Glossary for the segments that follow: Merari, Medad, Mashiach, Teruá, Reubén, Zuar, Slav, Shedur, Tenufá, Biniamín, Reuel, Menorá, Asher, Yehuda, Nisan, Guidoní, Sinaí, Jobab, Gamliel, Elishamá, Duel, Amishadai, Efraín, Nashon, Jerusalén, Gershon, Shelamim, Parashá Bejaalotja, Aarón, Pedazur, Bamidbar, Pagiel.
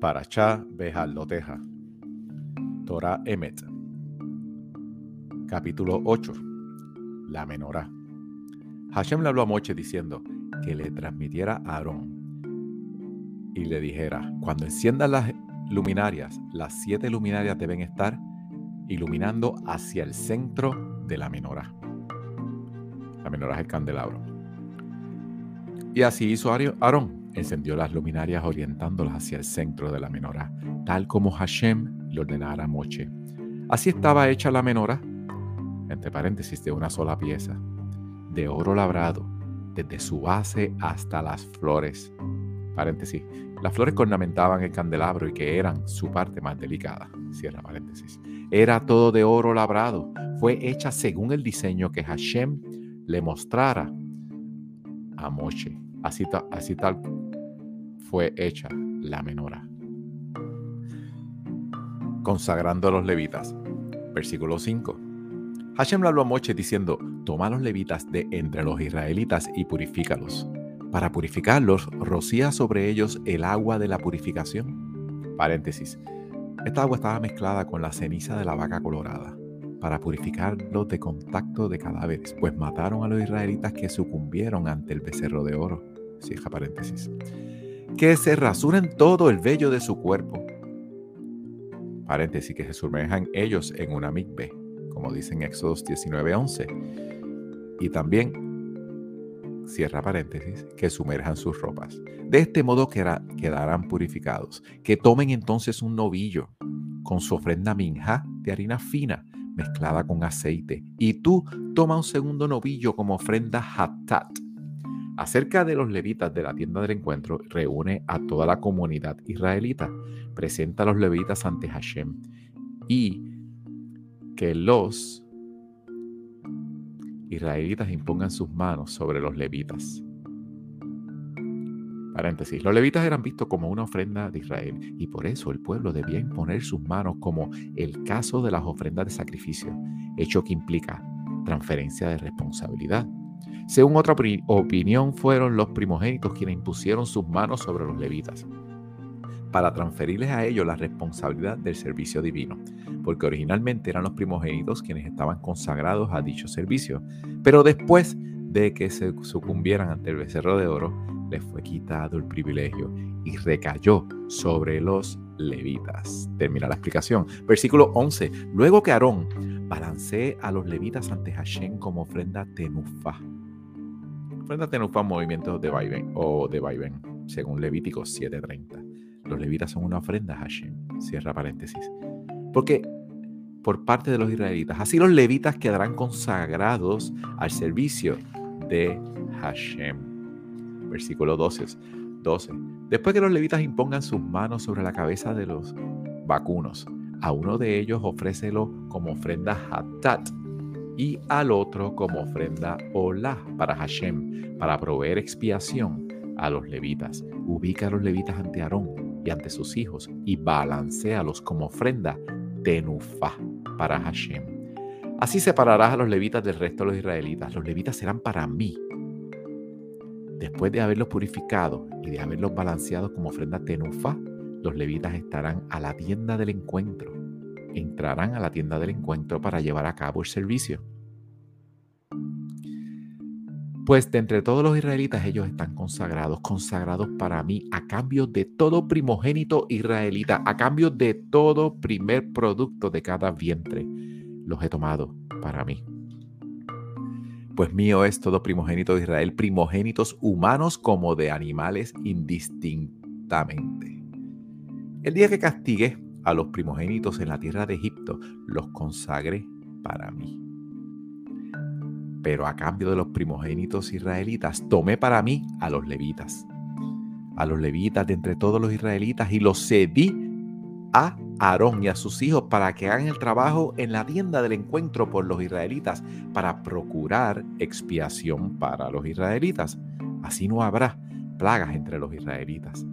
Parashá Bejaalotja, Torá Emet. Capítulo 8. La Menorá. Hashem le habló a Moshé diciendo que le transmitiera a Aarón y le dijera: cuando enciendas las luminarias, las 7 luminarias deben estar iluminando hacia el centro de la Menorá. La Menorá es el candelabro. Y así hizo Aarón. Encendió las luminarias orientándolas hacia el centro de la menorá, tal como Hashem le ordenara a Moshé. Así estaba hecha la menorá, entre paréntesis, de una sola pieza, de oro labrado, desde su base hasta las flores. Paréntesis, las flores que ornamentaban el candelabro y que eran su parte más delicada. Cierra paréntesis. Era todo de oro labrado. Fue hecha según el diseño que Hashem le mostrara a Moshé. Así tal fue hecha la menorá. Consagrando a los levitas. Versículo 5. Hashem le habló a Moshé diciendo: toma a los levitas de entre los israelitas y purifícalos. Para purificarlos, rocía sobre ellos el agua de la purificación. Paréntesis. Esta agua estaba mezclada con la ceniza de la vaca colorada, para purificarlos de contacto de cadáveres, pues mataron a los israelitas que sucumbieron ante el becerro de oro. Cierra paréntesis. Que se rasuren todo el vello de su cuerpo. Paréntesis, que se sumerjan ellos en una mikve, como dice en Éxodo 19:11. Y también, cierra paréntesis, que sumerjan sus ropas. De este modo quedarán purificados. Que tomen entonces un novillo con su ofrenda minjá de harina fina, mezclada con aceite, y tú toma un segundo novillo como ofrenda hatat. Acerca de los levitas de la tienda del encuentro, reúne a toda la comunidad israelita, presenta a los levitas ante Hashem, y que los israelitas impongan sus manos sobre los levitas. Paréntesis. Los levitas eran vistos como una ofrenda de Israel, y por eso el pueblo debía imponer sus manos, como el caso de las ofrendas de sacrificio, hecho que implica transferencia de responsabilidad. Según otra opinión, fueron los primogénitos quienes impusieron sus manos sobre los levitas para transferirles a ellos la responsabilidad del servicio divino, porque originalmente eran los primogénitos quienes estaban consagrados a dicho servicio, pero después de que se sucumbieran ante el becerro de oro, les fue quitado el privilegio y recayó sobre los levitas. Termina la explicación. Versículo 11. Luego que Aarón balancee a los levitas ante Hashem como ofrenda tenufá. Ofrenda tenufá, movimiento de vaivén o de vaivén, según Levítico 7:30. Los levitas son una ofrenda a Hashem. Cierra paréntesis. Porque por parte de los israelitas, así los levitas quedarán consagrados al servicio de Hashem. Versículo 12. Después que los levitas impongan sus manos sobre la cabeza de los vacunos, a uno de ellos ofrécelo como ofrenda hatat y al otro como ofrenda olá para Hashem, para proveer expiación a los levitas. Ubica a los levitas ante Aarón y ante sus hijos y balancéalos como ofrenda tenufá para Hashem. Así separarás a los levitas del resto de los israelitas. Los levitas serán para mí. Después de haberlos purificado y de haberlos balanceado como ofrenda tenufá, los levitas estarán a la tienda del encuentro. Entrarán a la tienda del encuentro para llevar a cabo el servicio. Pues de entre todos los israelitas ellos están consagrados para mí, a cambio de todo primogénito israelita, a cambio de todo primer producto de cada vientre. Los he tomado para mí. Pues mío es todo primogénito de Israel, primogénitos humanos como de animales indistintamente. El día que castigué a los primogénitos en la tierra de Egipto, los consagré para mí. Pero a cambio de los primogénitos israelitas, tomé para mí a los levitas de entre todos los israelitas, y los cedí a Aarón y a sus hijos para que hagan el trabajo en la tienda del encuentro por los israelitas, para procurar expiación para los israelitas. Así no habrá plagas entre los israelitas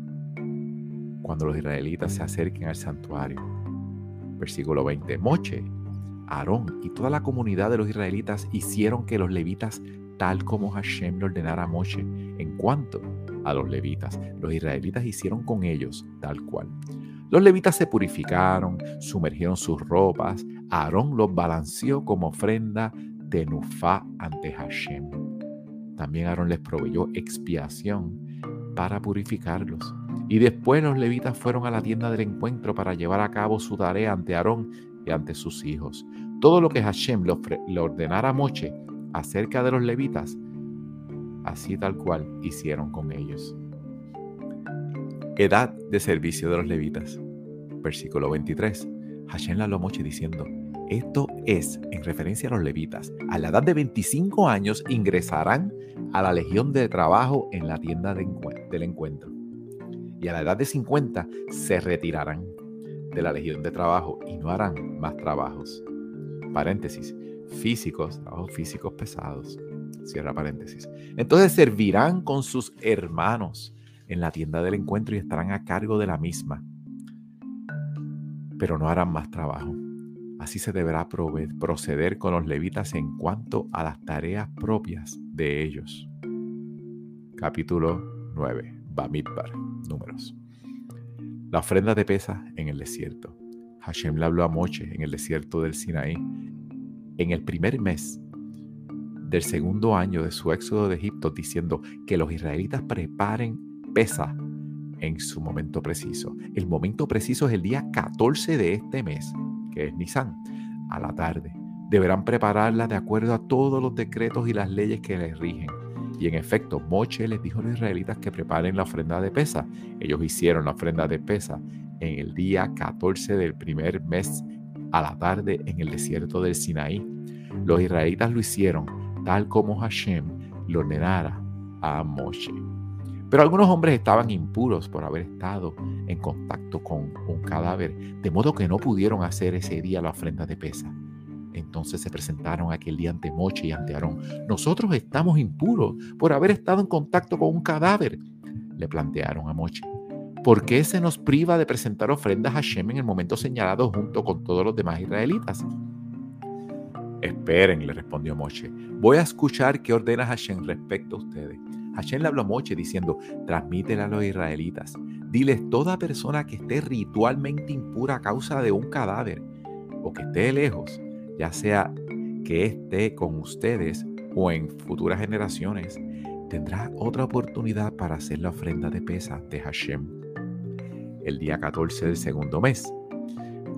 cuando los israelitas se acerquen al santuario. Versículo 20. Moshé, Aarón y toda la comunidad de los israelitas hicieron que los levitas, tal como Hashem le ordenara a Moshé, en cuanto a los levitas. Los israelitas hicieron con ellos tal cual. Los levitas se purificaron, sumergieron sus ropas. Aarón los balanceó como ofrenda de nufá ante Hashem. También Aarón les proveyó expiación para purificarlos. Y después los levitas fueron a la tienda del encuentro para llevar a cabo su tarea ante Aarón y ante sus hijos. Todo lo que Hashem le ordenara a Moshé acerca de los levitas, así tal cual hicieron con ellos. Edad de servicio de los levitas. Versículo 23. Hashem le habló a Moshé diciendo: esto es en referencia a los levitas. A la edad de 25 años ingresarán a la legión de trabajo en la tienda del encuentro. Y a la edad de 50 se retirarán de la legión de trabajo y no harán más trabajos. Paréntesis. Físicos, trabajos físicos pesados. Cierra paréntesis. Entonces servirán con sus hermanos en la tienda del encuentro y estarán a cargo de la misma. Pero no harán más trabajo. Así se deberá proceder con los levitas en cuanto a las tareas propias de ellos. Capítulo 9. Bamidbar. Números. La ofrenda de Pesaj en el desierto. Hashem le habló a Moshé en el desierto del Sinaí. En el primer mes del segundo año de su éxodo de Egipto, diciendo que los israelitas preparen Pesaj en su momento preciso. El momento preciso es el día 14 de este mes, que es Nisan, a la tarde. Deberán prepararla de acuerdo a todos los decretos y las leyes que les rigen. Y en efecto, Moshé les dijo a los israelitas que preparen la ofrenda de Pesaj. Ellos hicieron la ofrenda de Pesaj en el día 14 del primer mes a la tarde en el desierto del Sinaí. Los israelitas lo hicieron tal como Hashem lo ordenara a Moshé. Pero algunos hombres estaban impuros por haber estado en contacto con un cadáver, de modo que no pudieron hacer ese día la ofrenda de Pesaj. Entonces se presentaron aquel día ante Moshé y ante Aarón. Nosotros estamos impuros por haber estado en contacto con un cadáver, le plantearon a Moshé. ¿Por qué se nos priva de presentar ofrendas a Hashem en el momento señalado junto con todos los demás israelitas? Esperen, le respondió Moshé. Voy a escuchar qué ordena Hashem respecto a ustedes. Hashem le habló a Moshé diciendo: transmítele a los israelitas. Diles: toda persona que esté ritualmente impura a causa de un cadáver o que esté lejos, ya sea que esté con ustedes o en futuras generaciones, tendrá otra oportunidad para hacer la ofrenda de Pesaj de Hashem el día 14 del segundo mes.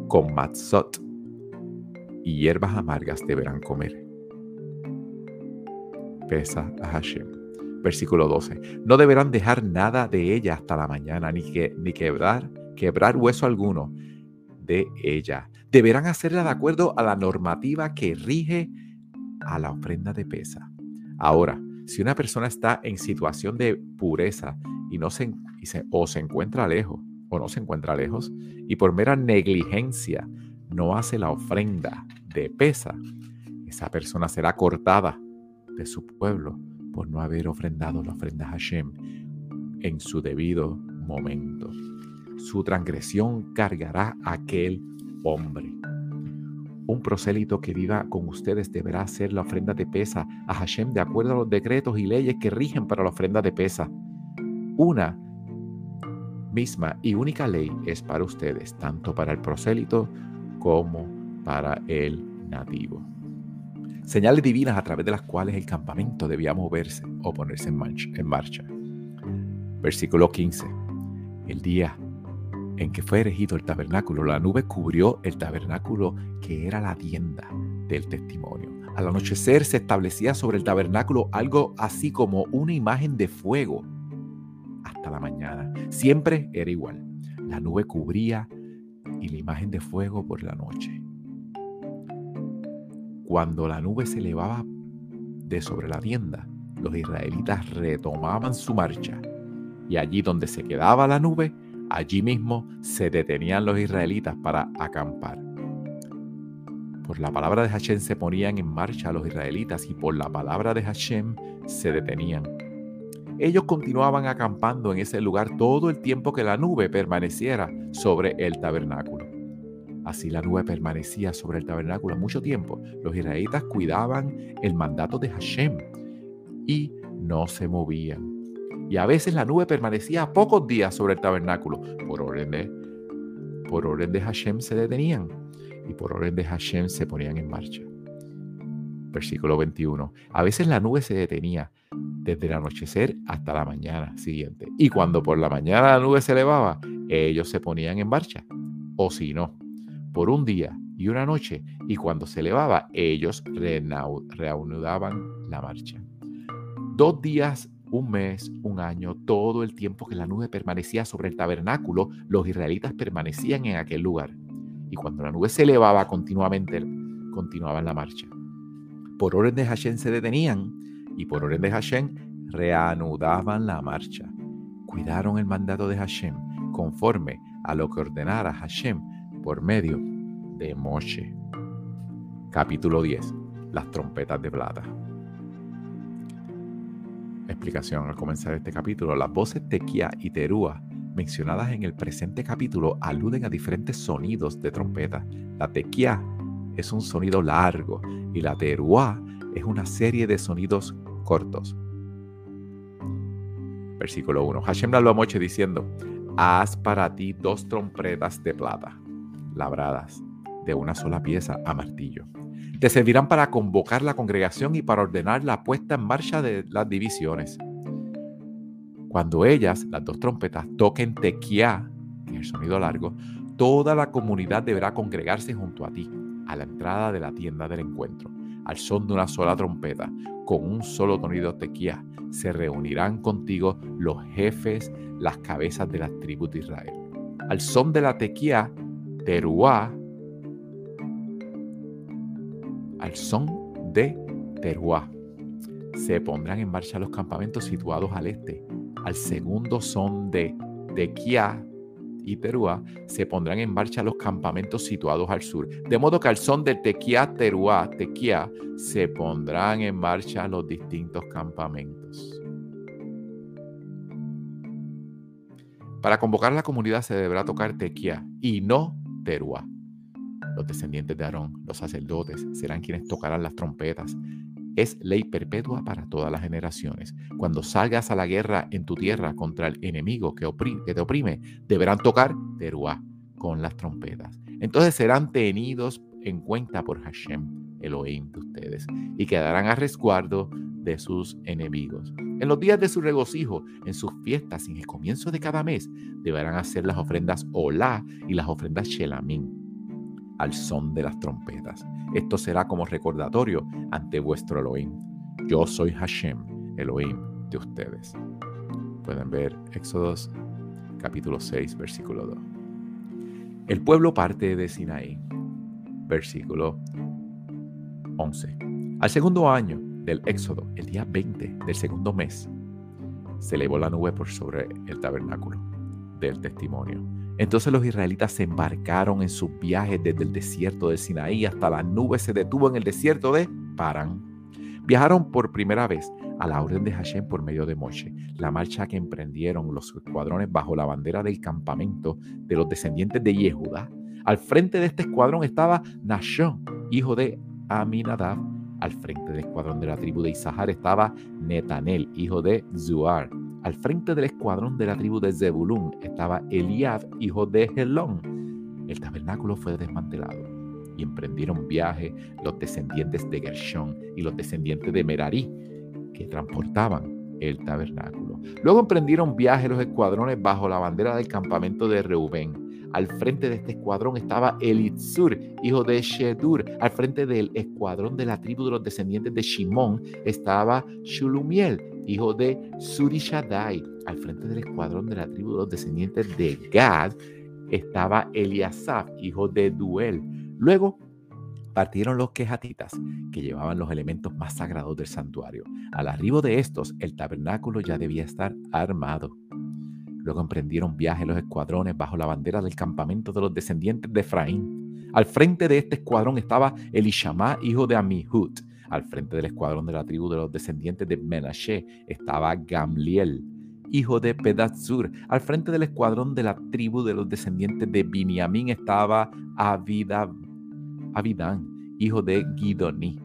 Con matzot y hierbas amargas deberán comer. Pesaj a Hashem. Versículo 12. No deberán dejar nada de ella hasta la mañana, ni quebrar hueso alguno de ella. Deberán hacerla de acuerdo a la normativa que rige a la ofrenda de Pesaj. Ahora, si una persona está en situación de pureza y no se encuentra lejos, y por mera negligencia no hace la ofrenda de Pesaj, esa persona será cortada de su pueblo por no haber ofrendado la ofrenda a Hashem en su debido momento. Su transgresión cargará aquel hombre. Un prosélito que viva con ustedes deberá hacer la ofrenda de Pesaj a Hashem de acuerdo a los decretos y leyes que rigen para la ofrenda de Pesaj. Una misma y única ley es para ustedes, tanto para el prosélito como para el nativo. Señales divinas a través de las cuales el campamento debía moverse o ponerse en marcha. Versículo 15. El día en que fue erigido el tabernáculo, la nube cubrió el tabernáculo que era la tienda del testimonio. Al anochecer se establecía sobre el tabernáculo algo así como una imagen de fuego hasta la mañana. Siempre era igual. La nube cubría y la imagen de fuego por la noche. Cuando la nube se elevaba de sobre la tienda, los israelitas retomaban su marcha, y allí donde se quedaba la nube, allí mismo se detenían los israelitas para acampar. Por la palabra de Hashem se ponían en marcha los israelitas y por la palabra de Hashem se detenían. Ellos continuaban acampando en ese lugar todo el tiempo que la nube permaneciera sobre el tabernáculo. Así la nube permanecía sobre el tabernáculo mucho tiempo. Los israelitas cuidaban el mandato de Hashem y no se movían. y a veces la nube permanecía a pocos días sobre el tabernáculo. Por orden de Hashem se detenían y por orden de Hashem se ponían en marcha. Versículo 21. A veces la nube se detenía desde el anochecer hasta la mañana siguiente. Y cuando por la mañana la nube se elevaba, ellos se ponían en marcha. O si no, por un día y una noche. Y cuando se elevaba, ellos reanudaban la marcha. 2 días, un mes, un año, todo el tiempo que la nube permanecía sobre el tabernáculo, los israelitas permanecían en aquel lugar. Y cuando la nube se elevaba continuamente, continuaban la marcha. Por orden de Hashem se detenían y por orden de Hashem reanudaban la marcha. Cuidaron el mandato de Hashem conforme a lo que ordenara Hashem por medio de Moshé. Capítulo 10. Las trompetas de plata. Explicación al comenzar este capítulo. Las voces tequía y terúa mencionadas en el presente capítulo aluden a diferentes sonidos de trompeta. La tequía es un sonido largo y la teruá es una serie de sonidos cortos. Versículo 1. Hashem le habló a Moshé diciendo: haz para ti 2 trompetas de plata, labradas de una sola pieza a martillo. Te servirán para convocar la congregación y para ordenar la puesta en marcha de las divisiones. Cuando ellas, las 2 trompetas, toquen tequiá, que es el sonido largo, toda la comunidad deberá congregarse junto a ti, a la entrada de la tienda del encuentro, al son de una sola trompeta, con un solo sonido tequía. Se reunirán contigo los jefes, las cabezas de las tribus de Israel. Al son de la tequía, teruá, al son de teruá, se pondrán en marcha los campamentos situados al este. Al segundo son de tequía y teruá, se pondrán en marcha los campamentos situados al sur. De modo que al son de tequía, teruá, tequía, se pondrán en marcha los distintos campamentos. Para convocar a la comunidad se deberá tocar tequía y no teruá. Los descendientes de Aarón, los sacerdotes, serán quienes tocarán las trompetas. Es ley perpetua para todas las generaciones. Cuando salgas a la guerra en tu tierra contra el enemigo que te oprime, deberán tocar teruá con las trompetas. Entonces serán tenidos en cuenta por Hashem, Elohim de ustedes, y quedarán a resguardo de sus enemigos. En los días de su regocijo, en sus fiestas, en el comienzo de cada mes, deberán hacer las ofrendas Olá y las ofrendas Shelamim al son de las trompetas. Esto será como recordatorio ante vuestro Elohim. Yo soy Hashem, Elohim de ustedes. Pueden ver Éxodo capítulo 6, versículo 2. El pueblo parte de Sinaí. Versículo 11. Al segundo año del Éxodo, el día 20 del segundo mes, se elevó la nube por sobre el tabernáculo del testimonio. Entonces los israelitas se embarcaron en sus viajes desde el desierto de Sinaí hasta la nube se detuvo en el desierto de Paran. Viajaron por primera vez a la orden de Hashem por medio de Moshé. La marcha que emprendieron los escuadrones bajo la bandera del campamento de los descendientes de Yehuda. Al frente de este escuadrón estaba Nashon, hijo de Aminadab. Al frente del escuadrón de la tribu de Isahar estaba Netanel, hijo de Zuar. Al frente del escuadrón de la tribu de Zebulún estaba Eliab, hijo de Helón. El tabernáculo fue desmantelado y emprendieron viaje los descendientes de Gershon y los descendientes de Merari que transportaban el tabernáculo. Luego emprendieron viaje los escuadrones bajo la bandera del campamento de Reubén. Al frente de este escuadrón estaba Elitzur, hijo de Shedur. Al frente del escuadrón de la tribu de los descendientes de Shimón estaba Shulumiel, hijo de Surishadai. Al frente del escuadrón de la tribu de los descendientes de Gad estaba Eliasaf, hijo de Duel. Luego partieron los quejatitas, que llevaban los elementos más sagrados del santuario. Al arribo de estos, el tabernáculo ya debía estar armado. Luego emprendieron viaje los escuadrones bajo la bandera del campamento de los descendientes de Efraín. Al frente de este escuadrón estaba Elishamá, hijo de Amihud. Al frente del escuadrón de la tribu de los descendientes de Menashe estaba Gamliel, hijo de Pedazur. Al frente del escuadrón de la tribu de los descendientes de Biniamín estaba Abidán, hijo de Guidoní.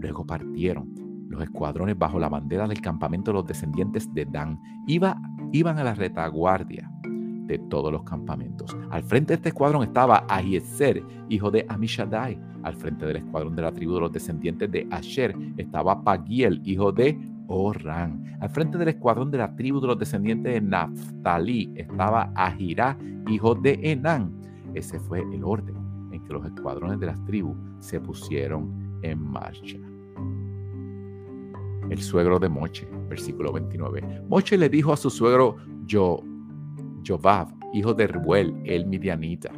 Luego partieron Los escuadrones bajo la bandera del campamento de los descendientes de Dan iban a la retaguardia de todos los campamentos. Al frente de este escuadrón estaba Ahiezer, hijo de Amishadai. Al frente del escuadrón de la tribu de los descendientes de Asher estaba Pagiel, hijo de Orán. Al frente del escuadrón de la tribu de los descendientes de Naftalí estaba Ahirá, hijo de Enán. Ese fue el orden en que los escuadrones de las tribus se pusieron en marcha. El suegro de Moshé, versículo 29. Moshé le dijo a su suegro Jobab, hijo de Reuel, el midianita: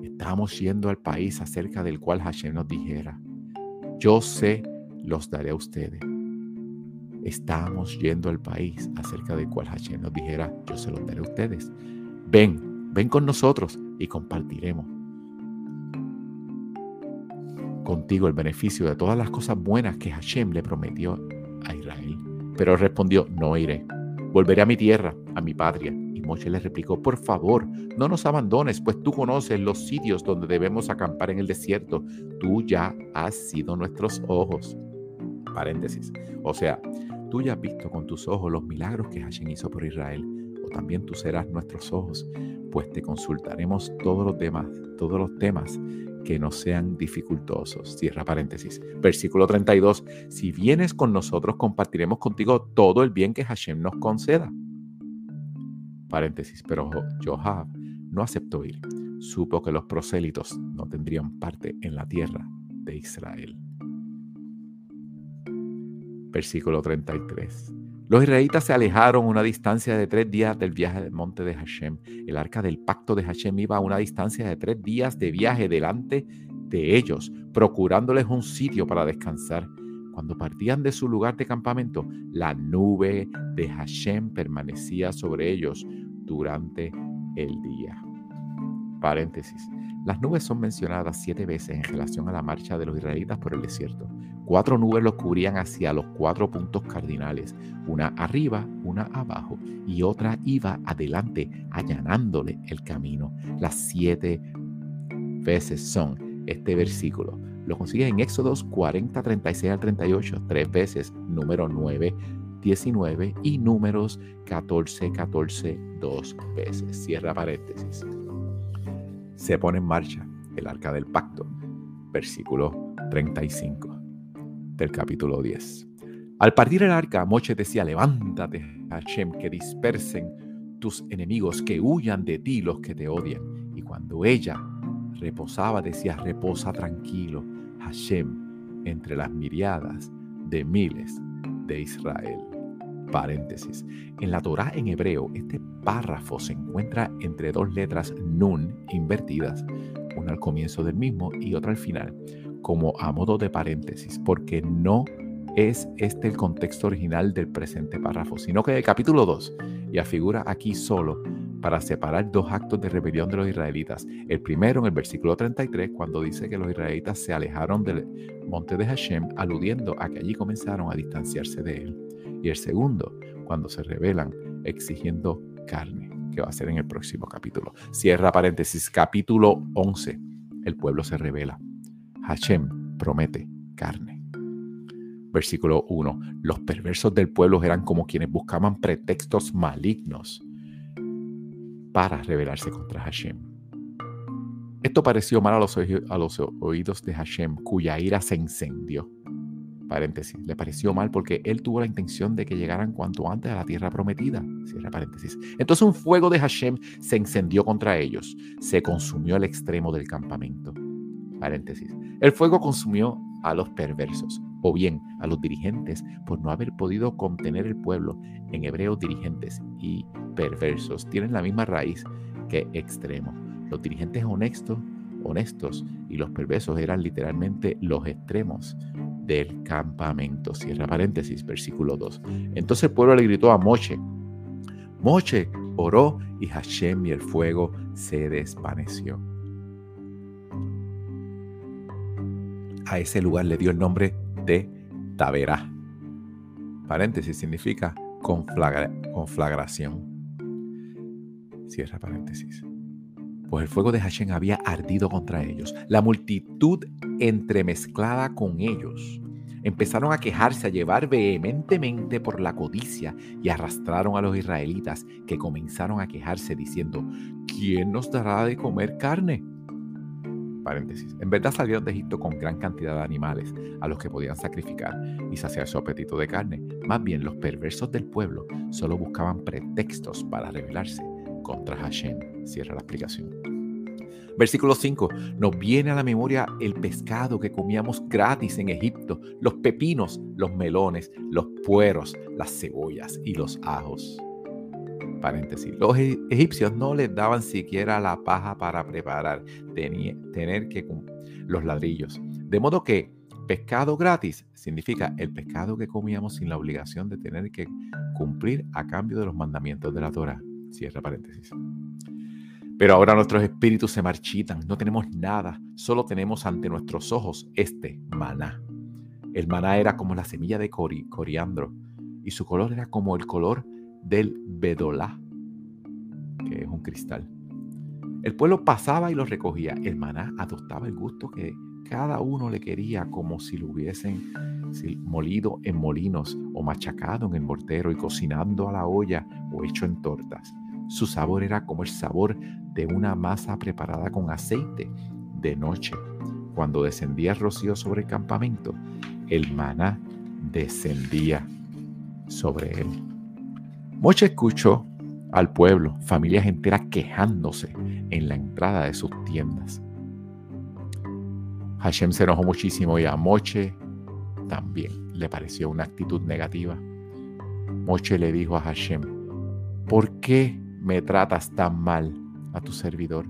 estamos yendo al país acerca del cual Hashem nos dijera, yo sé, los daré a ustedes. Estamos yendo al país acerca del cual Hashem nos dijera, yo se los daré a ustedes. Ven con nosotros y compartiremos contigo el beneficio de todas las cosas buenas que Hashem le prometió a Israel. Pero respondió: no iré, volveré a mi tierra, a mi patria. Y Moshé le replicó: por favor, no nos abandones, pues tú conoces los sitios donde debemos acampar en el desierto. Tú ya has sido nuestros ojos. Paréntesis. O sea, tú ya has visto con tus ojos los milagros que Hashem hizo por Israel, o también tú serás nuestros ojos, pues te consultaremos todos los temas que no sean dificultosos. Cierra paréntesis. Versículo 32. Si vienes con nosotros, compartiremos contigo todo el bien que Hashem nos conceda. Paréntesis. Pero Joab no aceptó ir. Supo que los prosélitos no tendrían parte en la tierra de Israel. Versículo 33. Los israelitas se alejaron una distancia de 3 días del viaje del monte de Hashem. El arca del pacto de Hashem iba a una distancia de 3 días de viaje delante de ellos, procurándoles un sitio para descansar. Cuando partían de su lugar de campamento, la nube de Hashem permanecía sobre ellos durante el día. Paréntesis. Las nubes son mencionadas 7 veces en relación a la marcha de los israelitas por el desierto. 4 nubes los cubrían hacia los 4 puntos cardinales, una arriba, una abajo y otra iba adelante, allanándole el camino. Las 7 veces son este versículo. Lo consigues en Éxodos 40, 36 al 38, 3 veces, número 9, 19 y números 14, 14, 2 veces. Cierra paréntesis. Se pone en marcha el arca del pacto, versículo 35. Del capítulo 10. Al partir el arca, Moshé decía: levántate, Hashem, que dispersen tus enemigos, que huyan de ti los que te odian. Y cuando ella reposaba, decía: reposa tranquilo, Hashem, entre las miriadas de miles de Israel. Paréntesis. En la Torá en hebreo, este párrafo se encuentra entre 2 letras Nun invertidas, una al comienzo del mismo y otra al final, como a modo de paréntesis, porque no es este el contexto original del presente párrafo, sino que el capítulo 2 ya figura aquí solo para separar 2 actos de rebelión de los israelitas. El primero en el versículo 33, cuando dice que los israelitas se alejaron del monte de Hashem, aludiendo a que allí comenzaron a distanciarse de él. Y el segundo, cuando se rebelan exigiendo carne, que va a ser en el próximo capítulo. Cierra paréntesis. Capítulo 11. El pueblo se rebela. Hashem promete carne. Versículo 1. Los perversos del pueblo eran como quienes buscaban pretextos malignos para rebelarse contra Hashem. Esto pareció mal a los oídos de Hashem, cuya ira se encendió. Paréntesis. Le pareció mal porque él tuvo la intención de que llegaran cuanto antes a la tierra prometida. Cierra paréntesis. Entonces un fuego de Hashem se encendió contra ellos. Se consumió el extremo del campamento. Paréntesis. El fuego consumió a los perversos, o bien a los dirigentes, por no haber podido contener el pueblo. En hebreo, dirigentes y perversos tienen la misma raíz que extremo. Los dirigentes honestos y los perversos eran literalmente los extremos del campamento. Cierra paréntesis, versículo 2. Entonces el pueblo le gritó a Moshé. Moshé oró y Hashem y el fuego se desvaneció. A ese lugar le dio el nombre de Taberá. Paréntesis, significa conflagración. Cierra paréntesis. Pues el fuego de Hashem había ardido contra ellos. La multitud entremezclada con ellos Empezaron a quejarse, a llevar vehementemente por la codicia, y arrastraron a los israelitas, que comenzaron a quejarse diciendo: ¿quién nos dará de comer carne? Paréntesis. En verdad salieron de Egipto con gran cantidad de animales a los que podían sacrificar y saciar su apetito de carne. Más bien, los perversos del pueblo solo buscaban pretextos para rebelarse contra Hashem. Cierra la explicación. Versículo 5. Nos viene a la memoria el pescado que comíamos gratis en Egipto, los pepinos, los melones, los pueros, las cebollas y los ajos. Paréntesis. Los egipcios no les daban siquiera la paja para preparar, tener que los ladrillos. De modo que pescado gratis significa el pescado que comíamos sin la obligación de tener que cumplir a cambio de los mandamientos de la Torá. Cierra paréntesis. Pero ahora nuestros espíritus se marchitan, no tenemos nada, solo tenemos ante nuestros ojos este maná. El maná era como la semilla de coriandro, y su color era como el color del bedolá, que es un cristal. El pueblo pasaba y lo recogía. El maná adoptaba el gusto que cada uno le quería, como si lo hubiesen molido en molinos, o machacado en el mortero y cocinando a la olla, o hecho en tortas. Su sabor era como el sabor de una masa preparada con aceite de noche. Cuando descendía el rocío sobre el campamento, el maná descendía sobre él. Moshé escuchó al pueblo, familias enteras quejándose en la entrada de sus tiendas. Hashem se enojó muchísimo, y a Moshé también le pareció una actitud negativa. Moshé le dijo a Hashem: ¿por qué me tratas tan mal a tu servidor?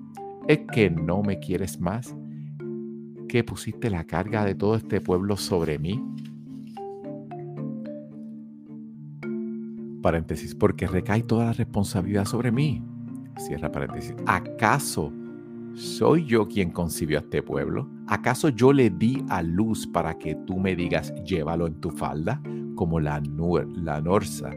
¿Es que no me quieres más? ¿Que pusiste la carga de todo este pueblo sobre mí? Paréntesis. Porque recae toda la responsabilidad sobre mí. Cierra paréntesis. ¿Acaso soy yo quien concibió a este pueblo? ¿Acaso yo le di a luz para que tú me digas: llévalo en tu falda? Como la norsa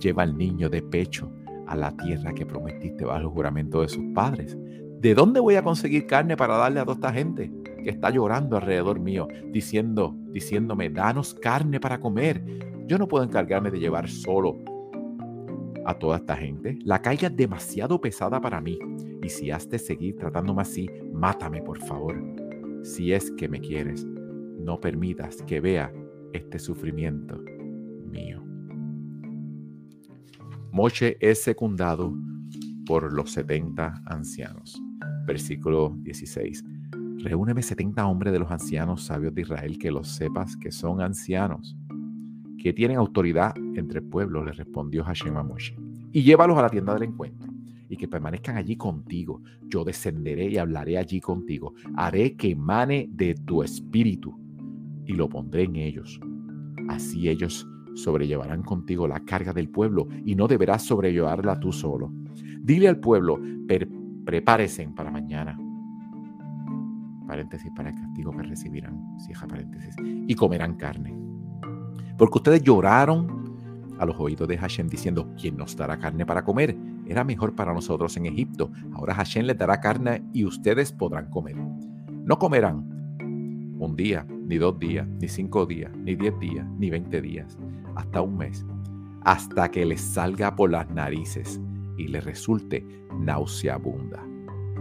lleva al niño de pecho a la tierra que prometiste bajo el juramento de sus padres. ¿De dónde voy a conseguir carne para darle a toda esta gente que está llorando alrededor mío, diciéndome: danos carne para comer? Yo no puedo encargarme de llevar solo a toda esta gente. La carga es demasiado pesada para mí, y si has de seguir tratándome así, mátame, por favor. Si es que me quieres, no permitas que vea este sufrimiento mío. Moshé es secundado por los 70 ancianos. Versículo 16. Reúneme 70 hombres de los ancianos sabios de Israel, que los sepas que son ancianos, que tienen autoridad entre el pueblo, le respondió Hashem a Moshé. Y llévalos a la tienda del encuentro, y que permanezcan allí contigo. Yo descenderé y hablaré allí contigo. Haré que emane de tu espíritu, y lo pondré en ellos. Así ellos sobrellevarán contigo la carga del pueblo, y no deberás sobrellevarla tú solo. Dile al pueblo: prepárese para mañana, paréntesis, para el castigo que recibirán, cierra paréntesis, y comerán carne. Porque ustedes lloraron a los oídos de Hashem diciendo: ¿quién nos dará carne para comer? Era mejor para nosotros en Egipto. Ahora Hashem les dará carne y ustedes podrán comer. No comerán un día, ni 2 días, ni 5 días, ni 10 días, ni 20 días, hasta un mes, hasta que les salga por las narices y les resulte nauseabunda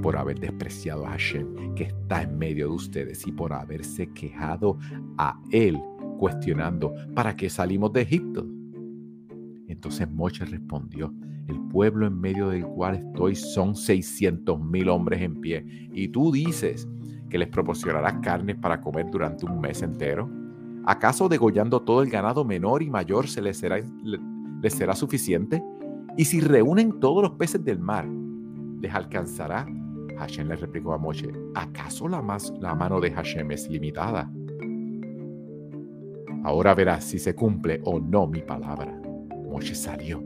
por haber despreciado a Hashem, que está en medio de ustedes, y por haberse quejado a él, cuestionando: ¿para qué salimos de Egipto? Entonces Moshé respondió: el pueblo en medio del cual estoy son 600,000 hombres en pie, y tú dices que les proporcionarás carnes para comer durante un mes entero. ¿Acaso degollando todo el ganado menor y mayor se les será suficiente? Y si reúnen todos los peces del mar, ¿les alcanzará? Hashem le replicó a Moshé: ¿acaso la mano de Hashem es limitada? Ahora verás si se cumple o no mi palabra. Moshé salió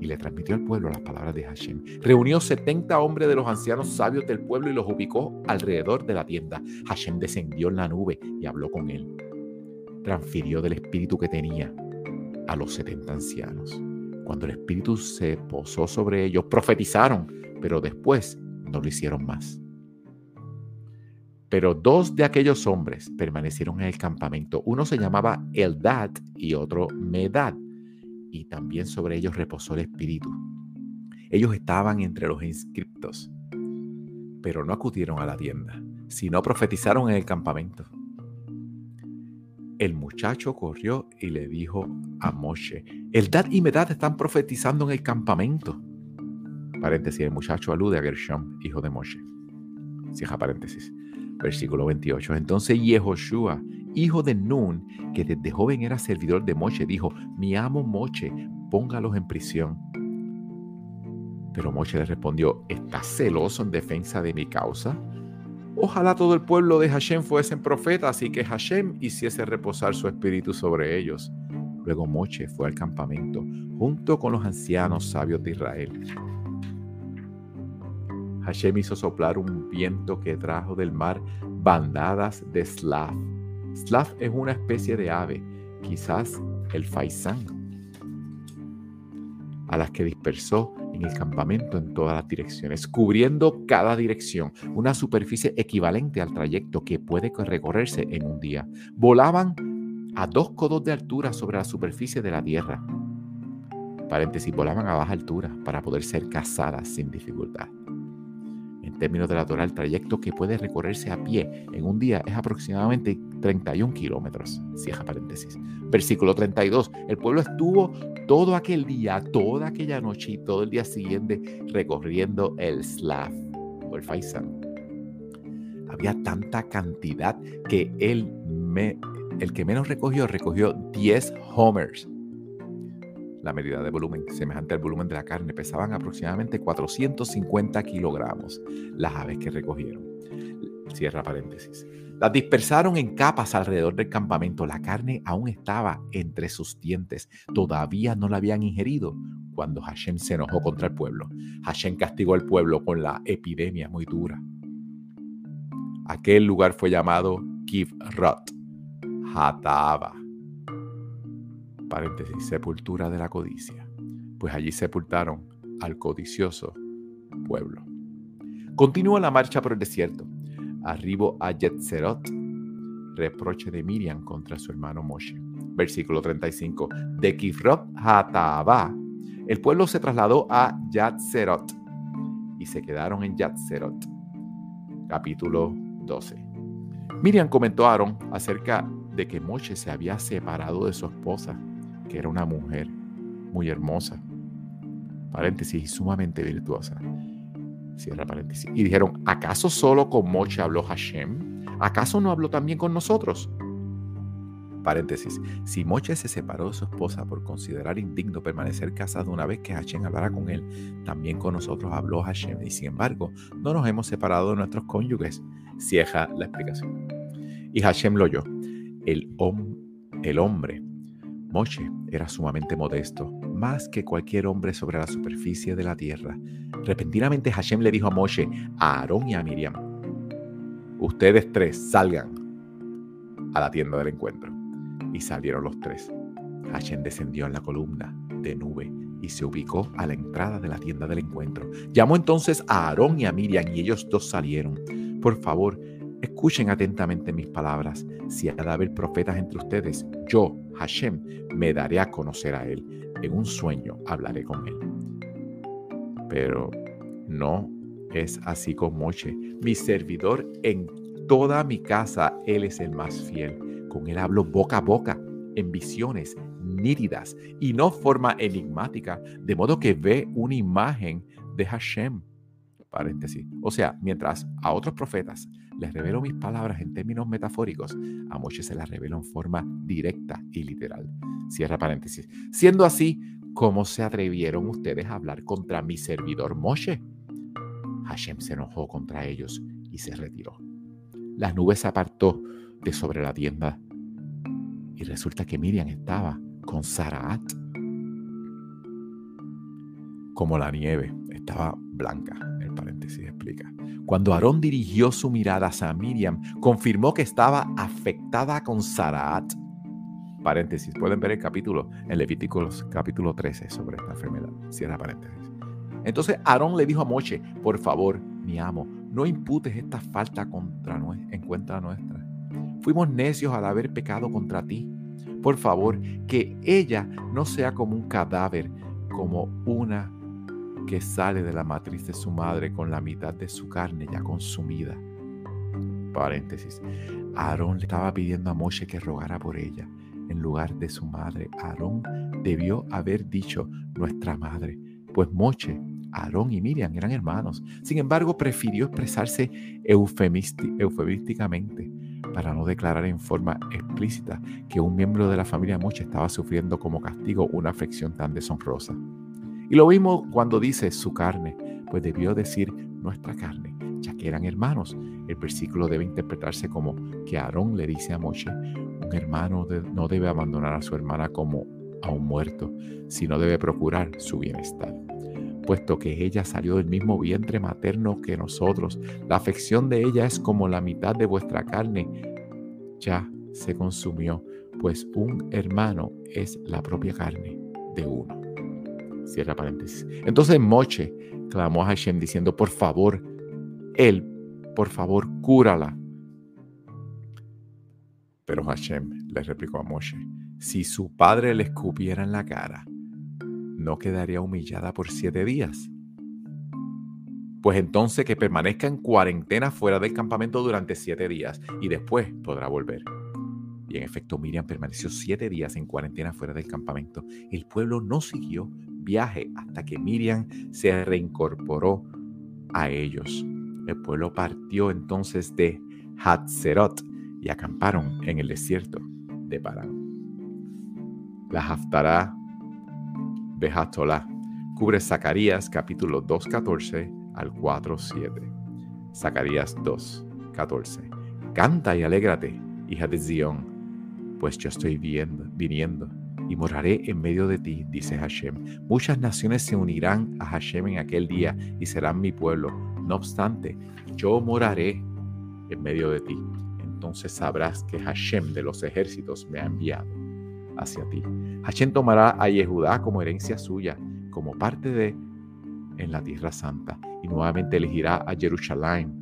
y le transmitió al pueblo las palabras de Hashem. Reunió 70 hombres de los ancianos sabios del pueblo y los ubicó alrededor de la tienda. Hashem descendió en la nube y habló con él. Transfirió del espíritu que tenía a los 70 ancianos. Cuando el espíritu se posó sobre ellos, profetizaron, pero después no lo hicieron más. Pero dos de aquellos hombres permanecieron en el campamento. Uno se llamaba Eldad y otro Medad. Y también sobre ellos reposó el espíritu. Ellos estaban entre los inscriptos, pero no acudieron a la tienda, sino profetizaron en el campamento. El muchacho corrió y le dijo a Moshé: Eldad y Medad están profetizando en el campamento. Paréntesis, el muchacho alude a Gershon, hijo de Moshé. Cierra paréntesis. Versículo 28. Entonces Yehoshua, hijo de Nun, que desde joven era servidor de Moshé, dijo: Mi amo Moshé, póngalos en prisión. Pero Moshé le respondió: ¿Estás celoso en defensa de mi causa? Ojalá todo el pueblo de Hashem fuesen profetas y que Hashem hiciese reposar su espíritu sobre ellos. Luego Moshé fue al campamento junto con los ancianos sabios de Israel. Hashem hizo soplar un viento que trajo del mar bandadas de Slav. Slav es una especie de ave, quizás el faisán, a las que dispersó en el campamento en todas las direcciones, cubriendo cada dirección, una superficie equivalente al trayecto que puede recorrerse en un día. Volaban a 2 codos de altura sobre la superficie de la tierra. Paréntesis, volaban a baja altura para poder ser cazadas sin dificultad. En términos de la Torá, el trayecto que puede recorrerse a pie en un día es aproximadamente 31 kilómetros. Cierra paréntesis. Versículo 32. El pueblo estuvo todo aquel día, toda aquella noche y todo el día siguiente recorriendo el Slav o el faisán. Había tanta cantidad que el que menos recogió 10 homers. La medida de volumen, semejante al volumen de la carne, pesaban aproximadamente 450 kilogramos las aves que recogieron. Cierra paréntesis. Las dispersaron en capas alrededor del campamento. La carne aún estaba entre sus dientes. Todavía no la habían ingerido cuando Hashem se enojó contra el pueblo. Hashem castigó al pueblo con la epidemia muy dura. Aquel lugar fue llamado Kivrot Hatava. Paréntesis, sepultura de la codicia, pues allí sepultaron al codicioso pueblo. Continúa la marcha por el desierto. Arribo a Jatzerot, reproche de Miriam contra su hermano Moshé. Versículo 35. De Kivrot Hatava, el pueblo se trasladó a Jatzerot y se quedaron en Jatzerot. Capítulo 12. Miriam comentó a Aarón acerca de que Moshé se había separado de su esposa, que era una mujer muy hermosa, paréntesis, y sumamente virtuosa, cierra paréntesis. Y dijeron: ¿acaso solo con Moshé habló Hashem? ¿Acaso no habló también con nosotros? Paréntesis, si Moshé se separó de su esposa por considerar indigno permanecer casado una vez que Hashem hablara con él, también con nosotros habló Hashem, y sin embargo, no nos hemos separado de nuestros cónyuges. Cierra la explicación. Y Hashem lo oyó. El hombre Moshé era sumamente modesto, más que cualquier hombre sobre la superficie de la tierra. Repentinamente Hashem le dijo a Moshé, a Aarón y a Miriam: Ustedes 3 salgan a la tienda del encuentro. Y salieron los 3. Hashem descendió en la columna de nube y se ubicó a la entrada de la tienda del encuentro. Llamó entonces a Aarón y a Miriam, y ellos 2 salieron. Por favor, escuchen atentamente mis palabras. Si ha de haber profetas entre ustedes, yo, Hashem, me daré a conocer a él. En un sueño hablaré con él. Pero no es así con Moshé, mi servidor en toda mi casa. Él es el más fiel. Con él hablo boca a boca, en visiones nítidas y no forma enigmática, de modo que ve una imagen de Hashem. Paréntesis. O sea, mientras a otros profetas les revelo mis palabras en términos metafóricos, a Moshé se las revelo en forma directa y literal. Cierra paréntesis. Siendo así, ¿cómo se atrevieron ustedes a hablar contra mi servidor Moshé? Hashem se enojó contra ellos y se retiró. Las nubes se apartó de sobre la tienda, y resulta que Miriam estaba con Saraat. Como la nieve, estaba blanca. Paréntesis explica. Cuando Aarón dirigió su mirada hacia Miriam, confirmó que estaba afectada con Saraat. Paréntesis. Pueden ver el capítulo en Levítico capítulo 13 sobre esta enfermedad. Cierra paréntesis. Entonces Aarón le dijo a Moshé: Por favor, mi amo, No imputes esta falta en cuenta nuestra. Fuimos necios al haber pecado contra ti. Por favor, que ella no sea como un cadáver, como una que sale de la matriz de su madre con la mitad de su carne ya consumida. Paréntesis. Aarón le estaba pidiendo a Moshé que rogara por ella en lugar de su madre. Aarón debió haber dicho nuestra madre, pues Moshé, Aarón y Miriam eran hermanos. Sin embargo, prefirió expresarse eufemísticamente para no declarar en forma explícita que un miembro de la familia Moshé estaba sufriendo como castigo una aflicción tan deshonrosa. Y lo mismo cuando dice su carne, pues debió decir nuestra carne, ya que eran hermanos. El versículo debe interpretarse como que Aarón le dice a Moshé: un hermano no debe abandonar a su hermana como a un muerto, sino debe procurar su bienestar. Puesto que ella salió del mismo vientre materno que nosotros, la afección de ella es como la mitad de vuestra carne ya se consumió, pues un hermano es la propia carne de uno. Cierra paréntesis. Entonces Moshé clamó a Hashem diciendo: por favor, cúrala. Pero Hashem le replicó a Moshé: si su padre le escupiera en la cara, ¿no quedaría humillada por 7 días? Pues entonces que permanezca en cuarentena fuera del campamento durante 7 días y después podrá volver. Y en efecto, Miriam permaneció 7 días en cuarentena fuera del campamento. El pueblo no siguió viaje hasta que Miriam se reincorporó a ellos. El pueblo partió entonces de Jatzerot y acamparon en el desierto de Paran. La Haftará Bejaalotja cubre Zacarías capítulo 2, 14 al 4, 7. Zacarías 2, 14. Canta y alégrate, hija de Zión, pues yo estoy viniendo y moraré en medio de ti, dice Hashem. Muchas naciones se unirán a Hashem en aquel día y serán mi pueblo. No obstante, yo moraré en medio de ti. Entonces sabrás que Hashem de los ejércitos me ha enviado hacia ti. Hashem tomará a Yehuda como herencia suya, como parte en la tierra santa, y nuevamente elegirá a Jerusalén.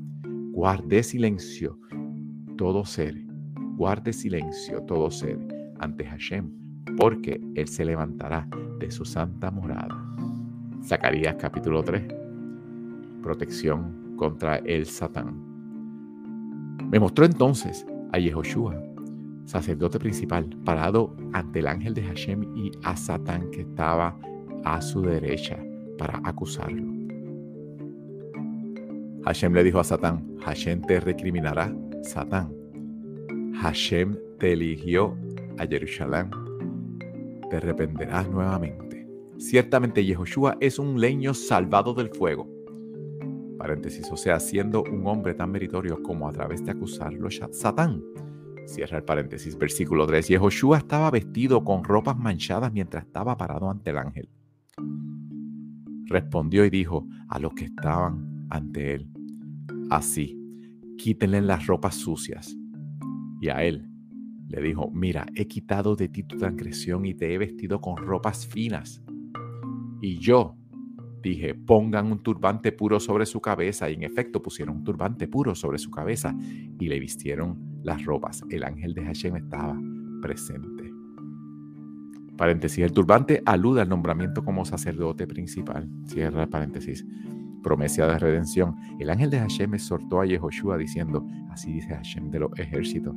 Guarde silencio todo ser ante Hashem, porque él se levantará de su santa morada. Zacarías capítulo 3. Protección contra el Satán. Me mostró entonces a Yehoshua, sacerdote principal, parado ante el ángel de Hashem y a Satán que estaba a su derecha para acusarlo. Hashem le dijo a Satán: Hashem te recriminará, Satán. Hashem te eligió a Jerusalén. Te arrepentirás nuevamente. Ciertamente Yehoshua es un leño salvado del fuego. Paréntesis, o sea, siendo un hombre tan meritorio como a través de acusarlo Satán. Cierra el paréntesis. Versículo 3. Yehoshua estaba vestido con ropas manchadas mientras estaba parado ante el ángel. Respondió y dijo a los que estaban ante él: así, quítenle las ropas sucias. Y a él le dijo: mira, he quitado de ti tu transgresión y te he vestido con ropas finas. Y yo dije: pongan un turbante puro sobre su cabeza. Y en efecto pusieron un turbante puro sobre su cabeza y le vistieron las ropas. El ángel de Hashem estaba presente. Paréntesis. El turbante alude al nombramiento como sacerdote principal. Cierra paréntesis. Promesa de redención. El ángel de Hashem exhortó a Yehoshua diciendo: así dice Hashem de los ejércitos,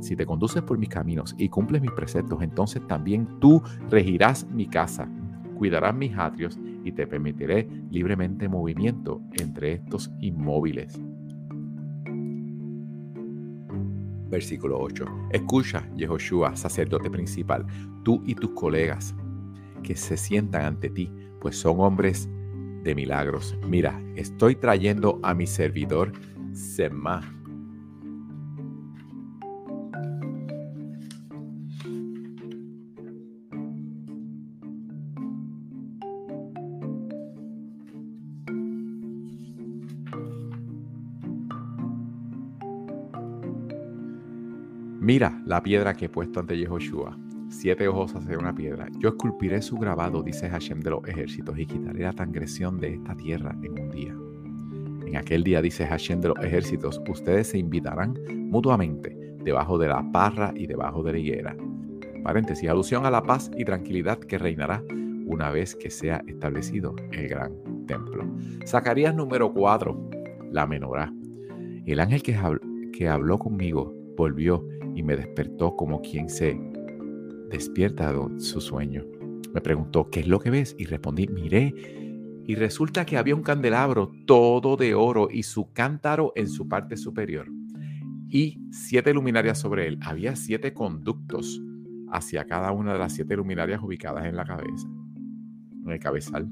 si te conduces por mis caminos y cumples mis preceptos, entonces también tú regirás mi casa, cuidarás mis atrios y te permitiré libremente movimiento entre estos inmóviles. Versículo 8. Escucha, Yehoshua, sacerdote principal, tú y tus colegas que se sientan ante ti, pues son hombres de milagros. Mira, estoy trayendo a mi servidor Semá, mira la piedra que he puesto ante Yehoshua, 7 ojos hacia una piedra. Yo esculpiré su grabado, dice Hashem de los ejércitos, y quitaré la transgresión de esta tierra en un día. En aquel día dice Hashem de los ejércitos, ustedes se invitarán mutuamente debajo de la parra y debajo de la higuera. Paréntesis, alusión a la paz y tranquilidad que reinará una vez que sea establecido el gran templo. Zacarías número 4, la Menorá. El ángel que habló conmigo volvió y me despertó como quien se despierta de su sueño. Me preguntó, ¿qué es lo que ves? Y respondí, miré. Y resulta que había un candelabro todo de oro y su cántaro en su parte superior y 7 luminarias sobre él. Había 7 conductos hacia cada una de las 7 luminarias ubicadas en la cabeza, en el cabezal.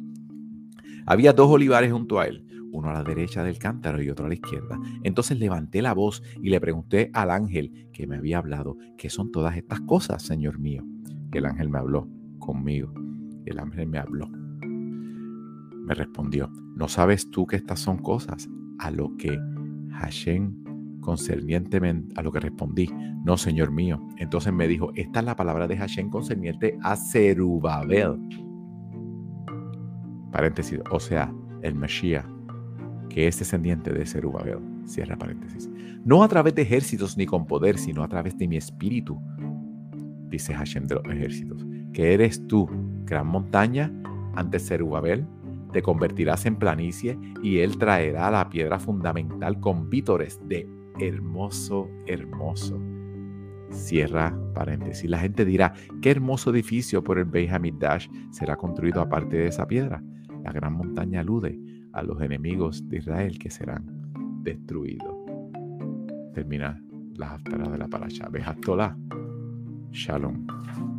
Había 2 olivares junto a él, uno a la derecha del cántaro y otro a la izquierda. Entonces levanté la voz y le pregunté al ángel que me había hablado, ¿qué son todas estas cosas, señor mío? Y el ángel me habló conmigo. El ángel me habló. Me respondió, ¿no sabes tú que estas son cosas? A lo que Hashem concernientemente, a lo que respondí, no, señor mío. Entonces me dijo, esta es la palabra de Hashem concerniente a Serubabel. Paréntesis, o sea, el Mashiach, que es descendiente de Serubabel. Cierra paréntesis. No a través de ejércitos ni con poder, sino a través de mi espíritu, dice Hashem de los ejércitos, que eres tú, gran montaña, ante Serubabel. Te convertirás en planicie y él traerá la piedra fundamental con vítores de hermoso, hermoso. Cierra paréntesis. La gente dirá, qué hermoso edificio por el Beit Hamikdash será construido aparte de esa piedra. La gran montaña alude a los enemigos de Israel que serán destruidos. Termina las haftará de la Parashá Bejaalotja. Shalom.